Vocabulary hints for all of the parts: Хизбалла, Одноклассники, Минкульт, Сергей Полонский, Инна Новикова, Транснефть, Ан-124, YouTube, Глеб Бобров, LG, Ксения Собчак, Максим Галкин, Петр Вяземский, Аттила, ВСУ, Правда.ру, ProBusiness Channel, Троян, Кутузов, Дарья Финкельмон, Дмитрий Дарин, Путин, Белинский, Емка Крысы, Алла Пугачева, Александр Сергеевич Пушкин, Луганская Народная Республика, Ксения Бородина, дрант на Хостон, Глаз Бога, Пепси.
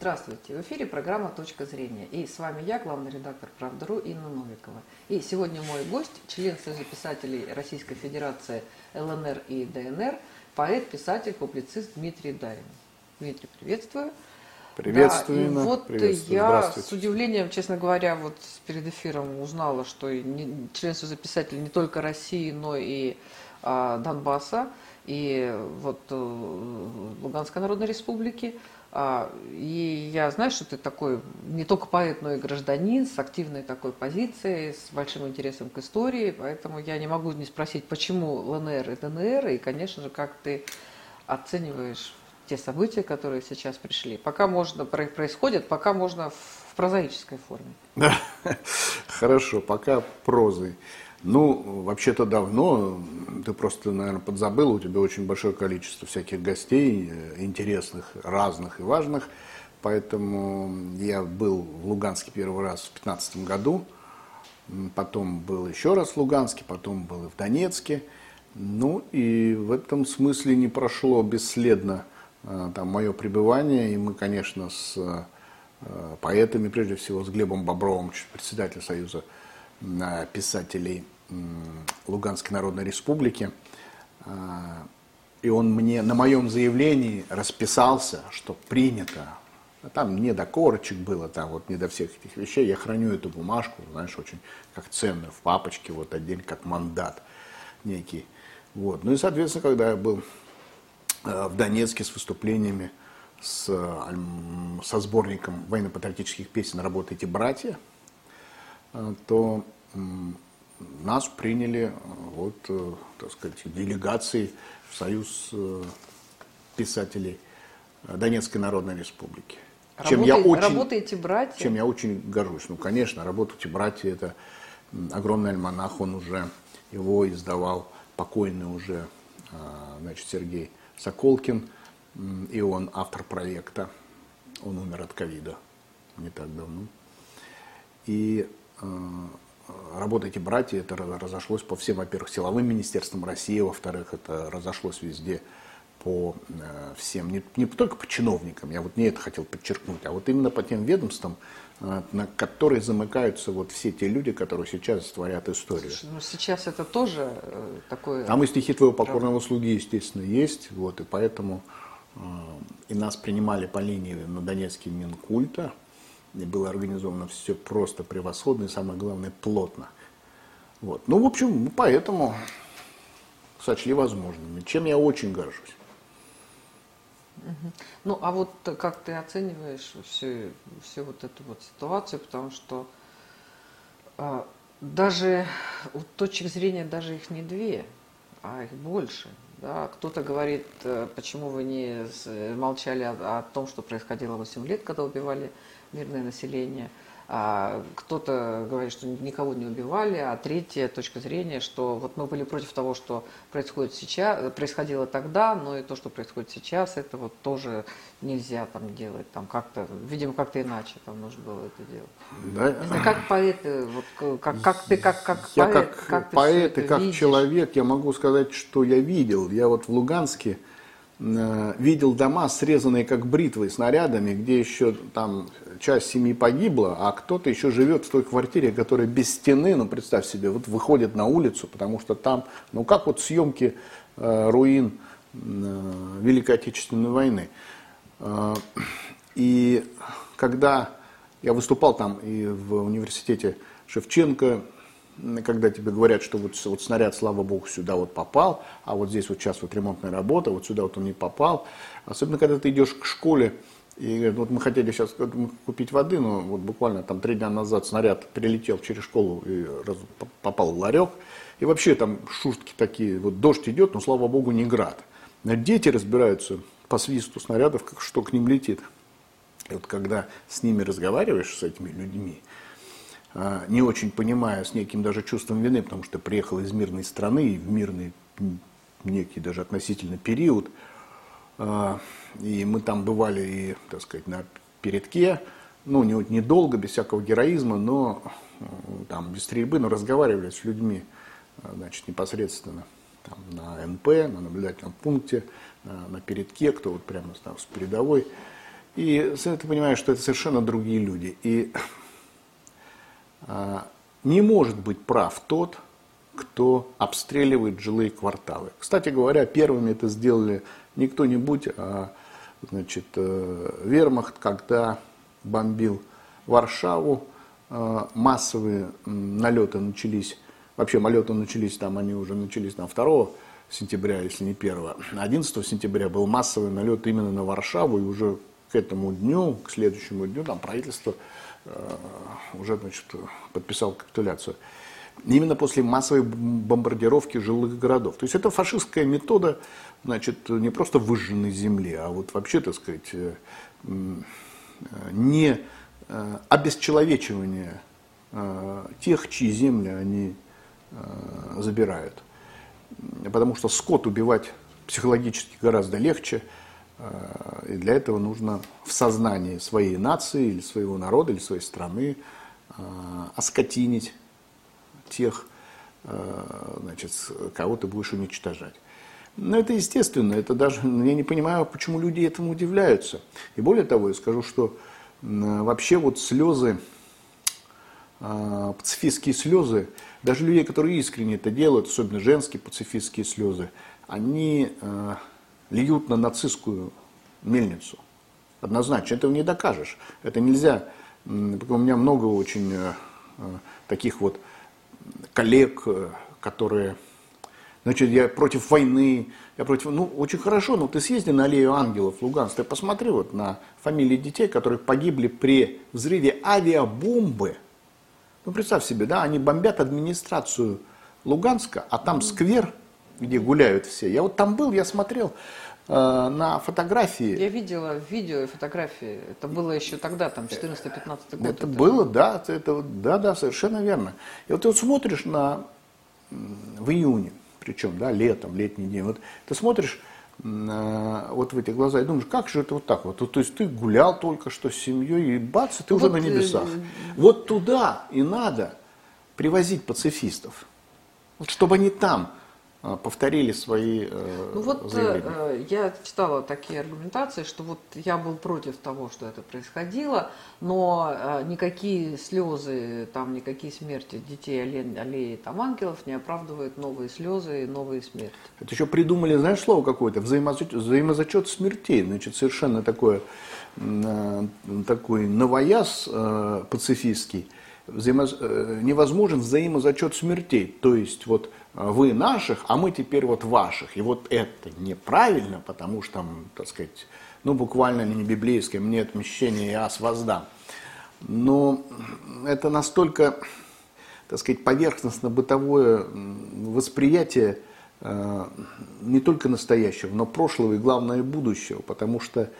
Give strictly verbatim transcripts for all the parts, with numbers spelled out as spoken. Здравствуйте! В эфире программа «Точка зрения». И с вами я, главный редактор «Правда.ру» Инна Новикова. И сегодня мой гость, член Союза писателей Российской Федерации ЛНР и ДНР, поэт, писатель, публицист Дмитрий Дарин. Дмитрий, приветствую. Приветствую, да, Инна. Вот я с удивлением, честно говоря, вот перед эфиром узнала, что член Союза писателей не только России, но и а, Донбасса, и вот Луганской Народной Республики. И я знаю, что ты такой не только поэт, но и гражданин с активной такой позицией, с большим интересом к истории, поэтому я не могу не спросить, почему ЛНР и ДНР, и, конечно же, как ты оцениваешь те события, которые сейчас пришли, пока можно, происходят, пока можно в прозаической форме. Да, хорошо, пока прозой. Ну, вообще-то давно, ты просто, наверное, подзабыл, у тебя очень большое количество всяких гостей, интересных, разных и важных, поэтому я был в Луганске первый раз в пятнадцатом году, потом был еще раз в Луганске, потом был и в Донецке, ну и в этом смысле не прошло бесследно там мое пребывание, и мы, конечно, с поэтами, прежде всего с Глебом Бобровым, председателем Союза писателей Луганской Народной Республики, и он мне на моем заявлении расписался, что принято, там не до корочек было, там вот не до всех этих вещей, я храню эту бумажку, знаешь, очень как ценную, в папочке, вот отдельно, как мандат некий, вот, ну и, соответственно, когда я был в Донецке с выступлениями, с, со сборником военно-патриотических песен «Работайте, братья», то нас приняли вот, так сказать, делегации в Союз писателей Донецкой Народной Республики. Работай, чем я очень, работаете, братья? Чем я очень горжусь. Ну, конечно, «Работайте, братья» — это огромный альманах, он уже, его издавал покойный уже, значит, Сергей Соколкин, и он автор проекта, он умер от ковида не так давно. И «Работайте, братья» — это разошлось по всем, во-первых, силовым министерствам России, во-вторых, это разошлось везде по всем, не, не только по чиновникам, я вот не это хотел подчеркнуть, а вот именно по тем ведомствам, на которые замыкаются вот все те люди, которые сейчас творят историю. Слушай, ну сейчас это тоже такое... Там и стихи твоего покорного слуги, естественно, есть, вот, и поэтому и нас принимали по линии на Донецкий Минкульта, и было организовано все просто превосходно и, самое главное, плотно. Вот. Ну, в общем, поэтому сочли возможным, чем я очень горжусь. Угу. Ну, а вот как ты оцениваешь всю, всю вот эту вот ситуацию, потому что э, даже у точек зрения даже их не две, а их больше. Да, кто-то говорит, почему вы не молчали о, о том, что происходило восемь лет, когда убивали мирное население. А кто-то говорит, что никого не убивали, а третья точка зрения, что вот мы были против того, что происходит сейчас, происходило тогда, но и то, что происходит сейчас, это вот тоже нельзя там делать, там как-то, видимо, как-то иначе там нужно было это делать. Да. Это как поэт, вот, как, как ты, как, как я поэт, как, как ты поэт и как видишь? Человек, я могу сказать, что я видел, я вот в Луганске видел дома, срезанные как бритвы снарядами, где еще там часть семьи погибла, а кто-то еще живет в той квартире, которая без стены, ну, представь себе, вот выходит на улицу, потому что там, ну, как вот съемки э, руин э, Великой Отечественной войны. Э, и когда я выступал там и в университете Шевченко, когда тебе говорят, что вот, вот снаряд, слава богу, сюда вот попал, а вот здесь вот сейчас вот ремонтная работа, вот сюда вот он не попал. Особенно, когда ты идешь к школе, и говорят, вот мы хотели сейчас купить воды, но вот буквально там три дня назад снаряд прилетел через школу и раз, попал в ларек. И вообще там шутки такие, вот дождь идет, но, слава богу, не град. Но дети разбираются по свисту снарядов, как, что к ним летит. И вот когда с ними разговариваешь, с этими людьми, не очень понимая, с неким даже чувством вины, потому что приехал из мирной страны, и в мирный некий даже относительно период. И мы там бывали, и, так сказать, на передке, ну, недолго, без всякого героизма, но там без стрельбы, но разговаривали с людьми, значит, непосредственно там, на эн пэ, на наблюдательном пункте, на передке, кто вот прямо там с передовой. И ты понимаешь, что это совершенно другие люди. И не может быть прав тот, кто обстреливает жилые кварталы. Кстати говоря, первыми это сделали не кто-нибудь, а значит, вермахт, когда бомбил Варшаву, массовые налеты начались, вообще налеты начались, там они уже начались там, второго сентября, если не первого, одиннадцатого сентября был массовый налет именно на Варшаву, и уже к этому дню, к следующему дню, там правительство э, уже значит, подписало капитуляцию. Именно после массовой бомбардировки жилых городов. То есть это фашистская метода, значит, не просто выжженной земли, а вот вообще, так сказать, э, не э, обесчеловечивание э, тех, чьи земли они э, забирают. Потому что скот убивать психологически гораздо легче, и для этого нужно в сознании своей нации, или своего народа, или своей страны оскотинить тех, значит, кого ты будешь уничтожать. Но это естественно, это даже, я не понимаю, почему люди этому удивляются. И более того, я скажу, что вообще вот слезы, пацифистские слезы, даже людей, которые искренне это делают, особенно женские пацифистские слезы, они э, льют на нацистскую мельницу. Однозначно, этого не докажешь. Это нельзя. У меня много очень э, таких вот коллег, которые, значит, я против войны, я против... Ну, очень хорошо, но ты съезди на аллею ангелов в Луганск, ты посмотри вот на фамилии детей, которые погибли при взрыве авиабомбы. Ну, представь себе, да, они бомбят администрацию Луганска, а там сквер, где гуляют все. Я вот там был, я смотрел э, на фотографии. Я видела видео и фотографии. Это было еще тогда, там, четырнадцатый-пятнадцатый год. Это, это было, да, это, да, да, совершенно верно. И вот ты вот смотришь на, в июне, причем, да, летом, летний день, вот ты смотришь вот в эти глаза и думаешь, как же это вот так вот, то есть ты гулял только что с семьей и бац, и ты вот уже на небесах. Вот туда и надо привозить пацифистов, вот чтобы они там повторили свои э, ну, вот, заявления. Э, я читала такие аргументации, что вот я был против того, что это происходило, но э, никакие слезы, там, никакие смерти детей аллеи, аллеи там, ангелов не оправдывают новые слезы и новые смерти. Это еще придумали, знаешь, слово какое-то, взаимозачет, взаимозачет смертей, значит, совершенно такое, э, такой новояз э, пацифистский. Взаимо... невозможен взаимозачет смертей, то есть вот вы наших, а мы теперь вот ваших, и вот это неправильно, потому что, так сказать, ну буквально не библейское, мне отмщение, я ас воздам, но это настолько, так сказать, поверхностно-бытовое восприятие не только настоящего, но прошлого и, главное, будущего, потому что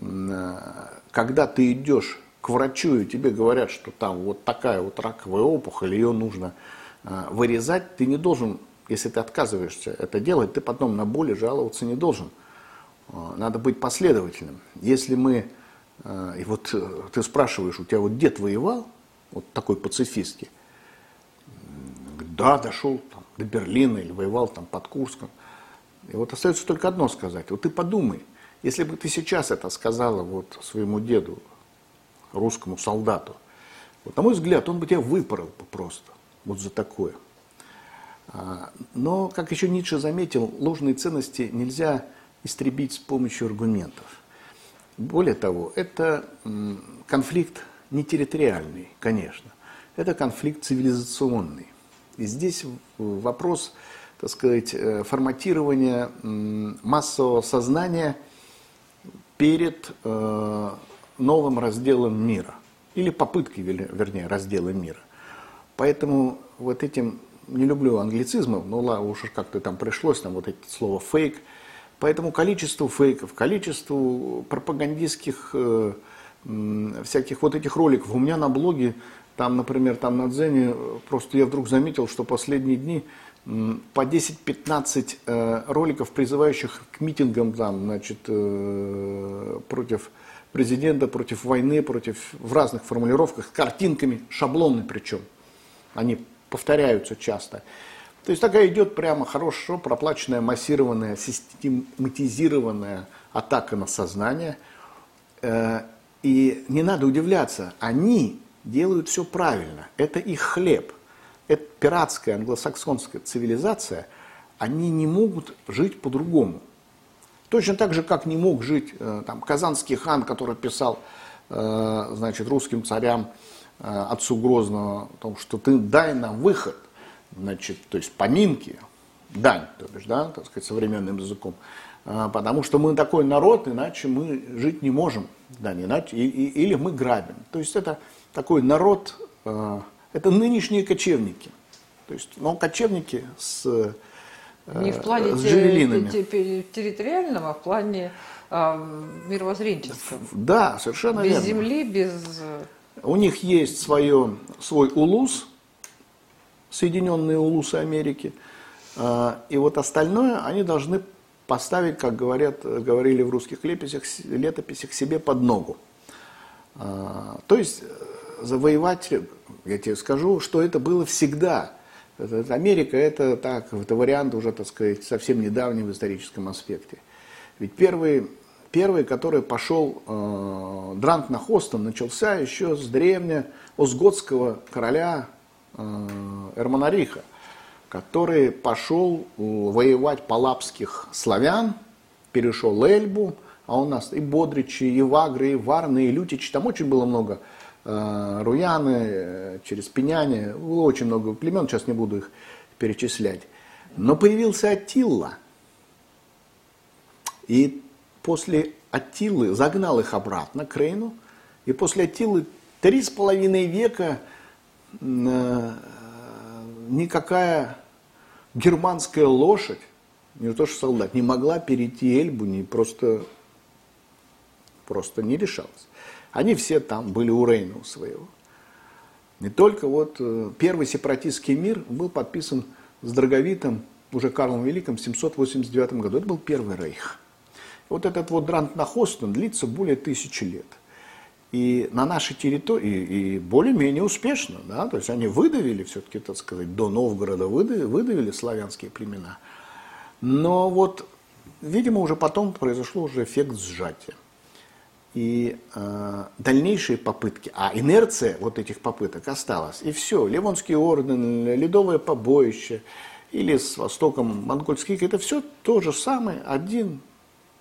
когда ты идешь к врачу, и тебе говорят, что там вот такая вот раковая опухоль, ее нужно э, вырезать, ты не должен, если ты отказываешься это делать, ты потом на боли жаловаться не должен. Э, надо быть последовательным. Если мы, э, и вот э, ты спрашиваешь, у тебя вот дед воевал, вот такой пацифистский, да, дошел там, до Берлина или воевал там под Курском, и вот остается только одно сказать, вот ты подумай, если бы ты сейчас это сказала вот своему деду, русскому солдату. Вот, на мой взгляд, он бы тебя выпорол просто вот за такое. Но, как еще Ницше заметил, ложные ценности нельзя истребить с помощью аргументов. Более того, это конфликт не территориальный, конечно. Это конфликт цивилизационный. И здесь вопрос, так сказать, форматирования массового сознания перед новым разделом мира, или попыткой, вернее, раздела мира. Поэтому вот этим, не люблю англицизмов, но уж как-то там пришлось, там вот это слово «фейк», поэтому количеству фейков, количеству пропагандистских э, всяких вот этих роликов. У меня на блоге, там, например, там на Дзене, просто я вдруг заметил, что последние дни по десять-пятнадцать э, роликов, призывающих к митингам там, значит, э, против президента, против войны, против, в разных формулировках, картинками, шаблонами причем. Они повторяются часто. То есть такая идет прямо хорошо проплаченная, массированная, систематизированная атака на сознание. И не надо удивляться, они делают все правильно. Это их хлеб. Это пиратская англосаксонская цивилизация. Они не могут жить по-другому. Точно так же, как не мог жить там, казанский хан, который писал значит, русским царям, отцу Грозного, о том, что ты дай нам выход, значит, то есть поминки, дань, то бишь, да, так сказать, современным языком, потому что мы такой народ, иначе мы жить не можем, да, не иначе, и, и, или мы грабим. То есть это такой народ, это нынешние кочевники, то есть, но кочевники с не в плане территориального, а в плане а, мировоззренческого. Да, совершенно верно. Без земли, без... У них есть свое, свой улус, Соединенные Улусы Америки, и вот остальное они должны поставить, как говорят, говорили в русских летописях, летописях себе под ногу. То есть завоевать, я тебе скажу, что это было всегда. Америка – это так, это вариант уже, так сказать, совсем недавний в историческом аспекте. Ведь первый, первый который пошел, э, дрант на Хостон, начался еще с древнеосготского короля э, Эрмонариха, который пошел воевать палапских славян, перешел Эльбу, а у нас и Бодричи, и Вагры, и Варны, и Лютичи, там очень было много... Руяны, через Пеняне, было очень много племен, сейчас не буду их перечислять. Но появился Аттила, и после Аттилы загнал их обратно к Рейну, и после Аттилы три с половиной века никакая германская лошадь, не то что солдат, не могла перейти Эльбу, не просто, просто не решалась. Они все там были у Рейна у своего. Не только вот первый сепаратистский мир был подписан с Драговитом, уже Карлом Великим, в семьсот восемьдесят девятом году. Это был первый рейх. Вот этот вот дрант на Хостон длится более тысячи лет. И на нашей территории, и, и более-менее успешно, да, то есть они выдавили все-таки, так сказать, до Новгорода выдавили, выдавили славянские племена. Но вот, видимо, уже потом произошло уже эффект сжатия. И э, дальнейшие попытки, а инерция вот этих попыток осталась, и все, Ливонский орден, Ледовое побоище, или с Востоком монгольский, это все то же самое, один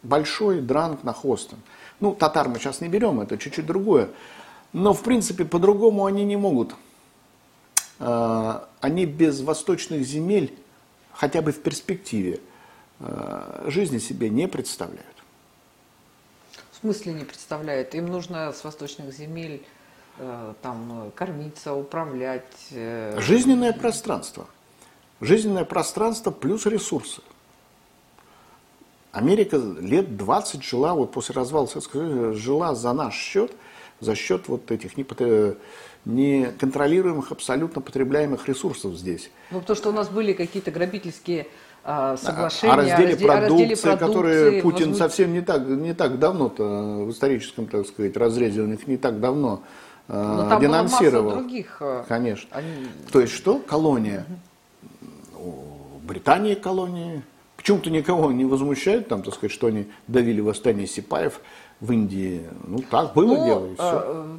большой дрант на Хостон. Ну, татар мы сейчас не берем, это чуть-чуть другое, но в принципе по-другому они не могут. Э, они без восточных земель, хотя бы в перспективе, э, жизни себе не представляют. В смысле не представляют. Им нужно с восточных земель э, там, кормиться, управлять. Э... Жизненное пространство. Жизненное пространство плюс ресурсы. Америка лет двадцать жила, вот после развала Советского Союза, жила за наш счет, за счет вот этих неконтролируемых, абсолютно потребляемых ресурсов здесь. Ну, потому что у нас были какие-то грабительские... соглашения, о разделе, о, разде... продукции, о разделе продукции, которые Путин возму... совсем не так, не так давно-то, в историческом, так сказать, разрезе у них не так давно э, денонсировал. Других... Конечно. Они... То есть что? Колония. Угу. У Британии колонии. Почему-то никого не возмущает, там, так сказать, что они давили восстание сипаев в Индии. Ну, так было ну, дело, и все. Э,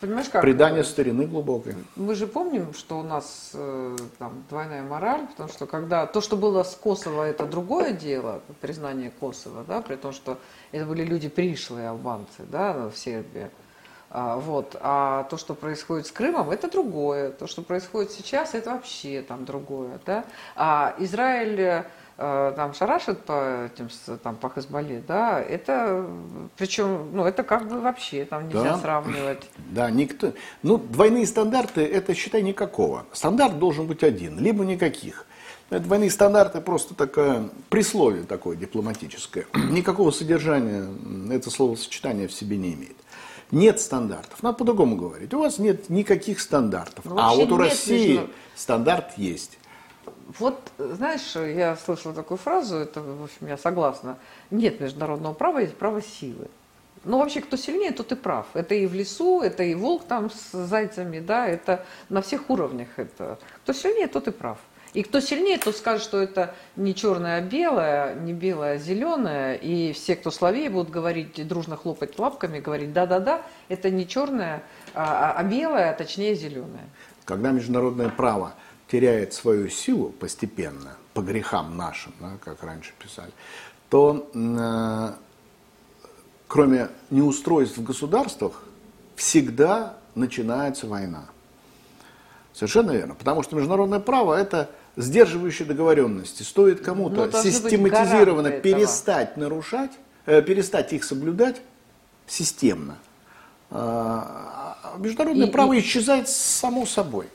понимаешь, как? Предание старины глубокой. Мы же помним, что у нас э, там, двойная мораль, потому что когда то, что было с Косово, это другое дело, признание Косово, да, при том, что это были люди пришлые албанцы, да, в Сербии. А, вот, а то, что происходит с Крымом, это другое. То, что происходит сейчас, это вообще там другое, да. А Израиль э, там шарашит по этим, там, по Хизбалле, да, это причем, ну, это как бы вообще там нельзя да. сравнивать. Да, никто. Ну, двойные стандарты, это, считай, никакого. Стандарт должен быть один, либо никаких. Это двойные стандарты просто такое присловие такое дипломатическое. Никакого содержания это словосочетание в себе не имеет. Нет стандартов. Надо по-другому говорить. У вас нет никаких стандартов. Ну, а вот у России лишнего... стандарт есть. Вот, знаешь, я слышала такую фразу, это, в общем, я согласна. Нет международного права, есть право силы. Ну, вообще, кто сильнее, тот и прав. Это и в лесу, это и волк там с зайцами, да, это на всех уровнях это. Кто сильнее, тот и прав. И кто сильнее, тот скажет, что это не черное, а белое, не белое, а зеленое. И все, кто слабее, будут говорить, дружно хлопать лапками, говорить, да-да-да, это не черное, а белое, а точнее зеленое. Когда международное право теряет свою силу постепенно, по грехам нашим, да, как раньше писали, то э, кроме неустройств в государствах всегда начинается война. Совершенно верно. Потому что международное право – это сдерживающие договоренности. Стоит кому-то систематизированно перестать нарушать, э, перестать их соблюдать системно. Э, международное и, право и... исчезает само собой.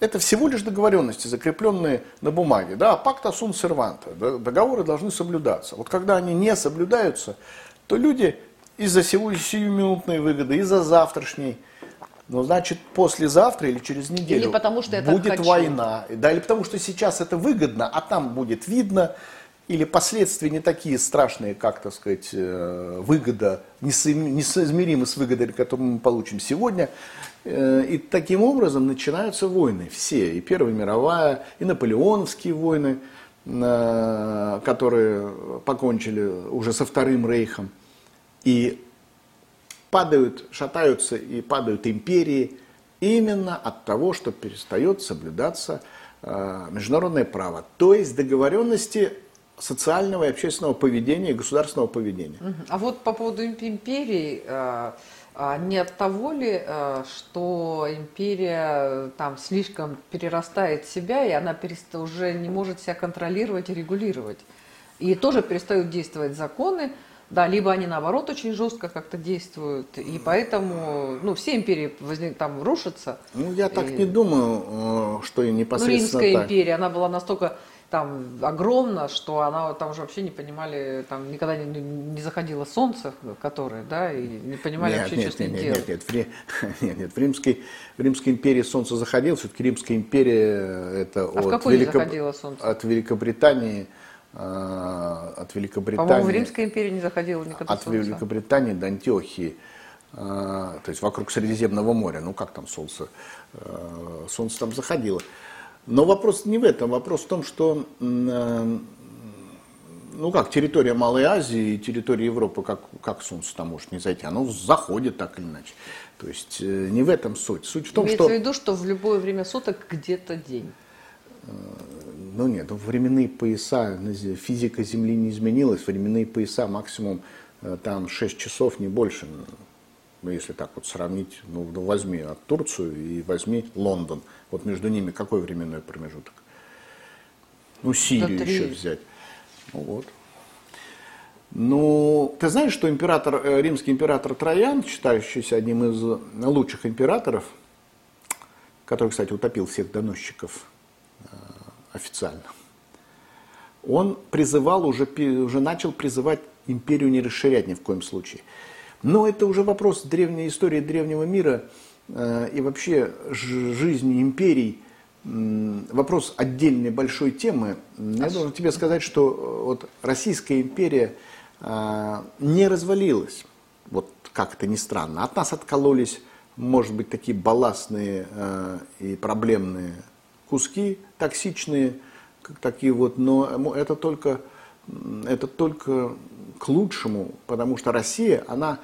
Это всего лишь договоренности, закрепленные на бумаге. Да, пакта сун серванта. Договоры должны соблюдаться. Вот когда они не соблюдаются, то люди из-за сиюминутной выгоды, из-за завтрашней, ну, значит, послезавтра или через неделю или потому, что будет война. Да, или потому что сейчас это выгодно, а там будет видно. Или последствия не такие страшные, как, так сказать, выгода, несоизмеримы с выгодой, которую мы получим сегодня. И таким образом начинаются войны все. И Первая мировая, и наполеоновские войны, которые покончили уже со Вторым рейхом. И падают, шатаются и падают империи именно от того, что перестает соблюдаться международное право. То есть договоренности социального и общественного поведения и государственного поведения. А вот по поводу империи, не от того ли, что империя там слишком перерастает себя, и она уже не может себя контролировать и регулировать? И тоже перестают действовать законы, да, либо они наоборот очень жестко как-то действуют, и поэтому ну, все империи возник, там рушатся. Ну, я так и... не думаю, что и непосредственно ну, Римская так. империя, она была настолько... там огромно, что она там уже вообще не понимали, там никогда не, не заходило солнце, которое, да, и не понимали нет, вообще, что с ним делать. Нет, нет, нет, нет, в Римской, в Римской империи солнце заходило, все-таки Римская империя это а от, в какой Великоб... не заходило солнце? От Великобритании, от Великобритании. По-моему, в Римской империи не заходило никогда от солнце. От Великобритании до Антиохии. То есть вокруг Средиземного моря, ну как там солнце, солнце там заходило. Но вопрос не в этом, вопрос в том, что ну как, территория Малой Азии и территория Европы, как, как солнце там может не зайти, оно заходит так или иначе. То есть не в этом суть. Суть в том, имеется что... в виду, что в любое время суток где-то день. Ну нет, временные пояса, физика Земли не изменилась, временные пояса максимум там шесть часов, не больше. Ну, если так вот сравнить, ну, возьми от Турцию и возьми Лондон. Вот между ними какой временной промежуток? Ну, Сирию да еще взять. Ну, вот. Ну, ты знаешь, что император, римский император Троян, считающийся одним из лучших императоров, который, кстати, утопил всех доносчиков официально, он призывал, уже, уже начал призывать империю не расширять ни в коем случае. Но это уже вопрос древней истории древнего мира э, и вообще жизни империй. Э, вопрос отдельной большой темы. Я а должен тебе сказать, что вот, Российская империя э, не развалилась. Вот как-то ни странно. От нас откололись, может быть, такие балластные э, и проблемные куски, токсичные, как такие вот, но это только... Это только к лучшему, потому что Россия, она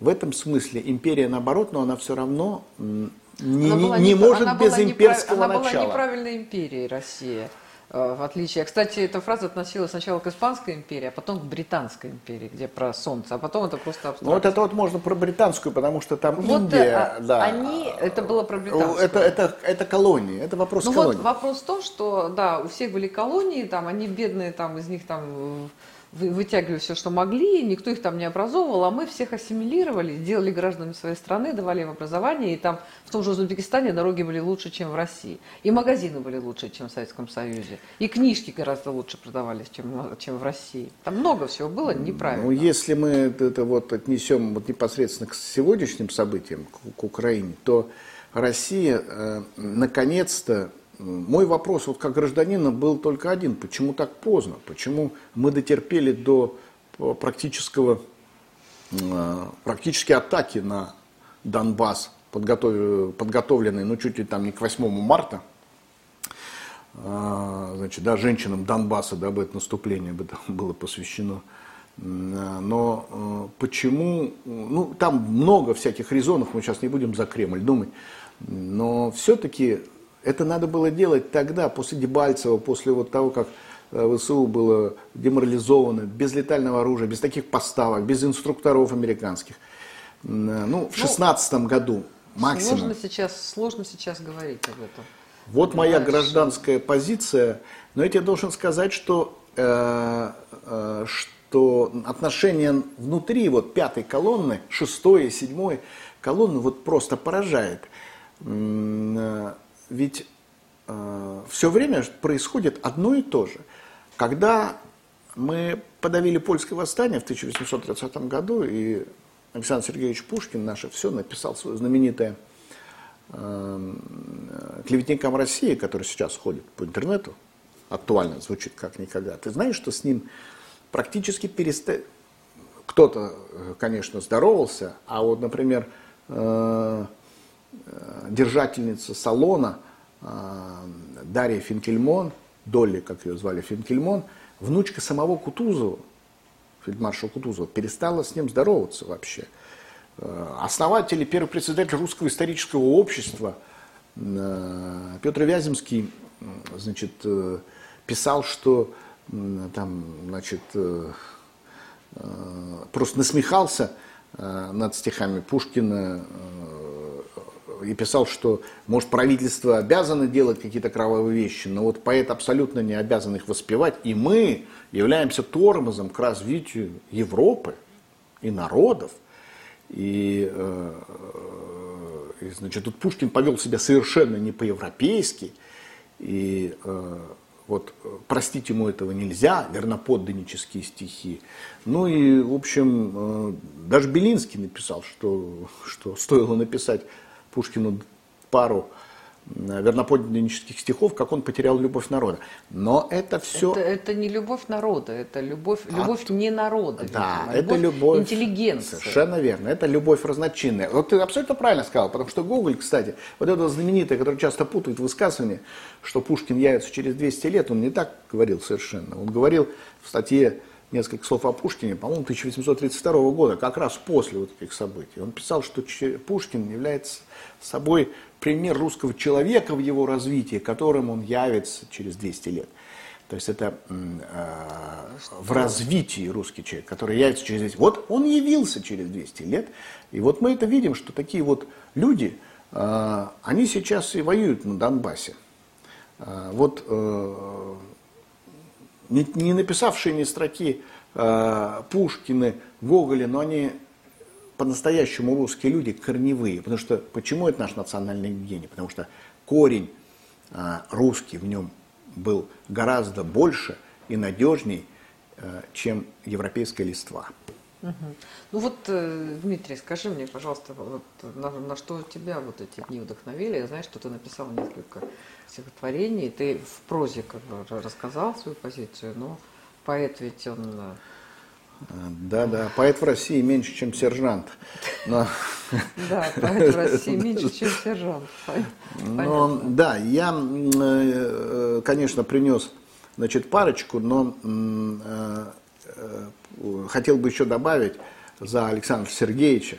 в этом смысле империя наоборот, но она все равно не, не, не может без имперского начала. Она была неправильной империей Россия, в отличие. Кстати, эта фраза относилась сначала к Испанской империи, а потом к Британской империи, где про солнце, а потом это просто абстракция. Ну, вот это вот можно про британскую, потому что там вот Индия, а, да. Они, это было про британскую. Это, это, это колонии, это вопрос ну, колонии. Ну вот вопрос в том, что, да, у всех были колонии, там, они бедные, там, из них там вытягивали все, что могли, никто их там не образовывал, а мы всех ассимилировали, делали гражданами своей страны, давали им образование, и там в том же Узбекистане дороги были лучше, чем в России, и магазины были лучше, чем в Советском Союзе, и книжки гораздо лучше продавались, чем, чем в России. Там много всего было неправильно. Ну, если мы это вот отнесем вот непосредственно к сегодняшним событиям, к, к Украине, то Россия, э, наконец-то, мой вопрос вот как гражданина был только один. Почему так поздно? Почему мы дотерпели до практического, практически атаки на Донбасс, подготовленной, ну, чуть ли там не к восьмому марта, значит, да, женщинам Донбасса, да, об этом наступлении об этом было посвящено. Но почему, ну, там много всяких резонов, мы сейчас не будем за Кремль думать, но все-таки это надо было делать тогда, после Дебальцева, после вот того, как ВСУ было деморализовано, без летального оружия, без таких поставок, без инструкторов американских. Ну, в шестнадцатом году максимум. Сложно сейчас, сложно сейчас говорить об этом. Вот понимаешь? Моя гражданская позиция, но я тебе должен сказать, что, э, э, что отношения внутри вот, пятой колонны, шестой и седьмой колонны вот просто поражает. Ведь э, все время происходит одно и то же. Когда мы подавили польское восстание в тысяча восемьсот тридцатом году, и Александр Сергеевич Пушкин, наше все, написал свое знаменитое э, «Клеветникам России», который сейчас ходит по интернету, актуально звучит как никогда. Ты знаешь, что с ним практически перестали... Кто-то, конечно, здоровался, а вот, например, э, держательница салона Дарья Финкельмон, Долли, как ее звали, Финкельмон, внучка самого Кутузова, фельдмаршала Кутузова, перестала с ним здороваться вообще. Основатель и первый председатель Русского исторического общества Петр Вяземский, значит, писал, что там, значит, просто насмехался над стихами Пушкина и писал, что, может, правительство обязано делать какие-то кровавые вещи, но вот поэт абсолютно не обязан их воспевать, и мы являемся тормозом к развитию Европы и народов. И, и значит, тут Пушкин повел себя совершенно не по-европейски, и вот простить ему этого нельзя, верноподданнические стихи. Ну и, в общем, даже Белинский написал, что, что стоило написать Пушкину пару верноподданнических стихов, как он потерял любовь народа. Но это все... Это, это не любовь народа, это любовь, любовь От... не народа. Да, видимо, это любовь... Интеллигенции. Совершенно верно, это любовь разночинная. Вот ты абсолютно правильно сказал, потому что Гоголь, кстати, вот это знаменитое, которое часто путает высказывание, что Пушкин явится через двести лет, он не так говорил совершенно. Он говорил в статье «Несколько слов о Пушкине», по-моему, тысяча восемьсот тридцать второго года, как раз после вот этих событий. Он писал, что Пушкин является собой пример русского человека в его развитии, которым он явится через двести лет. То есть это э, в развитии русский человек, который явится через двести лет. Вот он явился через двести лет, и вот мы это видим, что такие вот люди, э, они сейчас и воюют на Донбассе. Э, вот... Э, Не, не написавшие ни строки э, Пушкины, Гоголя, но они по-настоящему русские люди, корневые. Потому что, почему это наш национальный гений? Потому что корень э, русский в нем был гораздо больше и надежней, э, чем европейская листва. Угу. Ну вот, э, Дмитрий, скажи мне, пожалуйста, вот, на, на что тебя вот эти дни вдохновили? Я знаю, что ты написал несколько стихотворений, ты в прозе как бы рассказал свою позицию, но поэт ведь он... Да-да, поэт в России меньше, чем сержант. Да, поэт в России меньше, чем сержант. Да, я, конечно, принес, значит, парочку, но... Хотел бы еще добавить за Александра Сергеевича,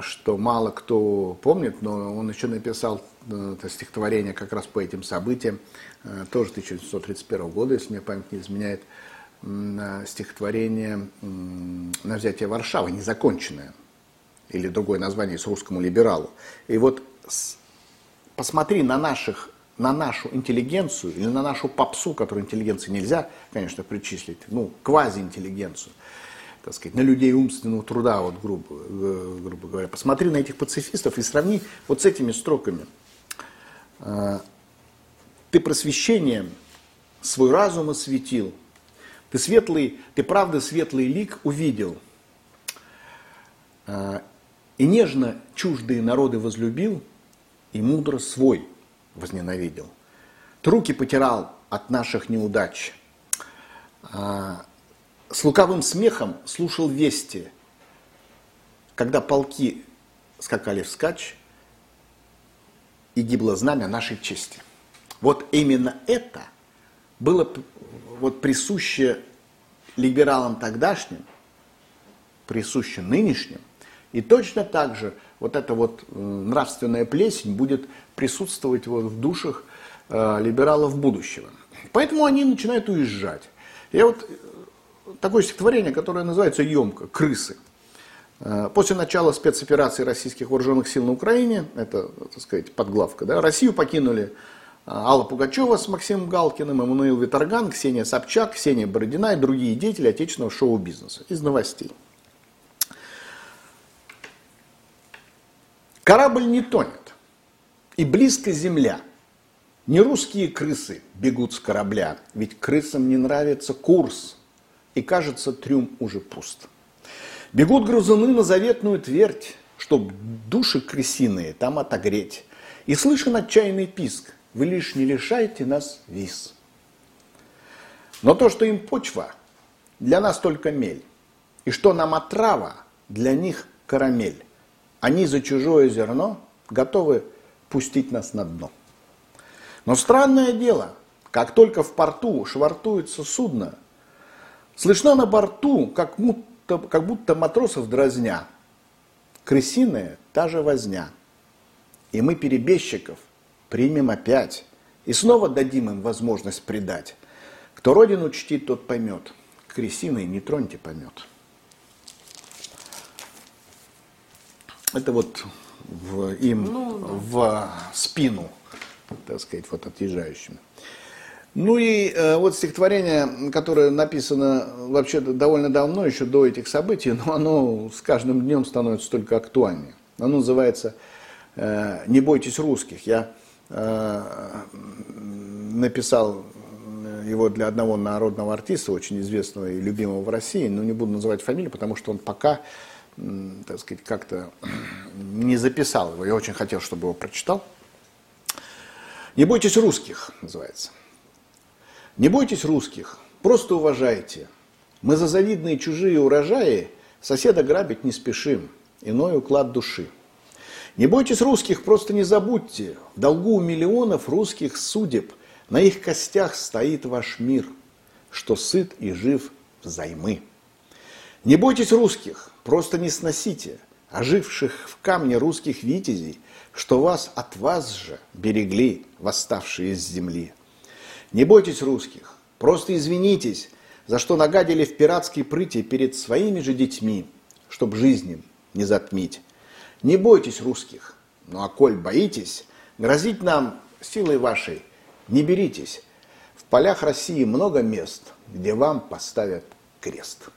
что мало кто помнит, но он еще написал стихотворение как раз по этим событиям, тоже тысяча девятьсот тридцать первого года, если мне память не изменяет, стихотворение «На взятие Варшавы», незаконченное, или другое название «С русскому либералу». И вот посмотри на наших... на нашу интеллигенцию или на нашу попсу, которую интеллигенции нельзя, конечно, причислить, ну, квази-интеллигенцию, так сказать, на людей умственного труда, вот, грубо, грубо говоря. Посмотри на этих пацифистов и сравни вот с этими строками. Ты просвещением свой разум осветил, ты светлый, ты правда светлый лик увидел, и нежно чуждые народы возлюбил, и мудро свой возненавидел. Ты руки потирал от наших неудач. С лукавым смехом слушал вести, когда полки скакали вскачь, и гибло знамя нашей чести. Вот именно это было вот присуще либералам тогдашним, присуще нынешним, и точно так же вот эта вот нравственная плесень будет присутствовать вот в душах э, либералов будущего. Поэтому они начинают уезжать. Я вот такое стихотворение, которое называется «Емка Крысы». После начала спецоперации российских вооруженных сил на Украине, это, так сказать, подглавка, да, Россию покинули Алла Пугачева с Максимом Галкиным, Эммануил Виторган, Ксения Собчак, Ксения Бородина и другие деятели отечественного шоу-бизнеса. Из новостей. Корабль не тонет, и близко земля. Не русские крысы бегут с корабля, ведь крысам не нравится курс, и, кажется, трюм уже пуст. Бегут грызуны на заветную твердь, чтоб души крысиные там отогреть. И слышен отчаянный писк: вы лишь не лишайте нас виз. Но то, что им почва, для нас только мель. И что нам отрава, для них карамель. Они за чужое зерно готовы пустить нас на дно. Но странное дело, как только в порту швартуется судно, слышно на борту, как мут как будто матросов дразня, крысиная та же возня. И мы перебежчиков примем опять, и снова дадим им возможность предать. Кто родину чтит, тот поймет, крысиной не троньте помет. Это вот в, им ну, да. в спину, так сказать, вот отъезжающим. Ну и э, вот стихотворение, которое написано вообще довольно давно, еще до этих событий, но оно с каждым днем становится только актуальнее. Оно называется э, «Не бойтесь русских». Я э, написал его для одного народного артиста, очень известного и любимого в России, но не буду называть фамилию, потому что он пока, э, так сказать, как-то не записал его. Я очень хотел, чтобы его прочитал. «Не бойтесь русских» называется. Не бойтесь русских, просто уважайте. Мы за завидные чужие урожаи соседа грабить не спешим, иной уклад души. Не бойтесь русских, просто не забудьте, в долгу у миллионов русских судеб на их костях стоит ваш мир, что сыт и жив взаймы. Не бойтесь русских, просто не сносите оживших в камне русских витязей, что вас от вас же берегли восставшие из земли. Не бойтесь русских, просто извинитесь, за что нагадили в пиратской прыти перед своими же детьми, чтоб жизнью не затмить. Не бойтесь русских, ну а коль боитесь, грозить нам силой вашей не беритесь. В полях России много мест, где вам поставят крест».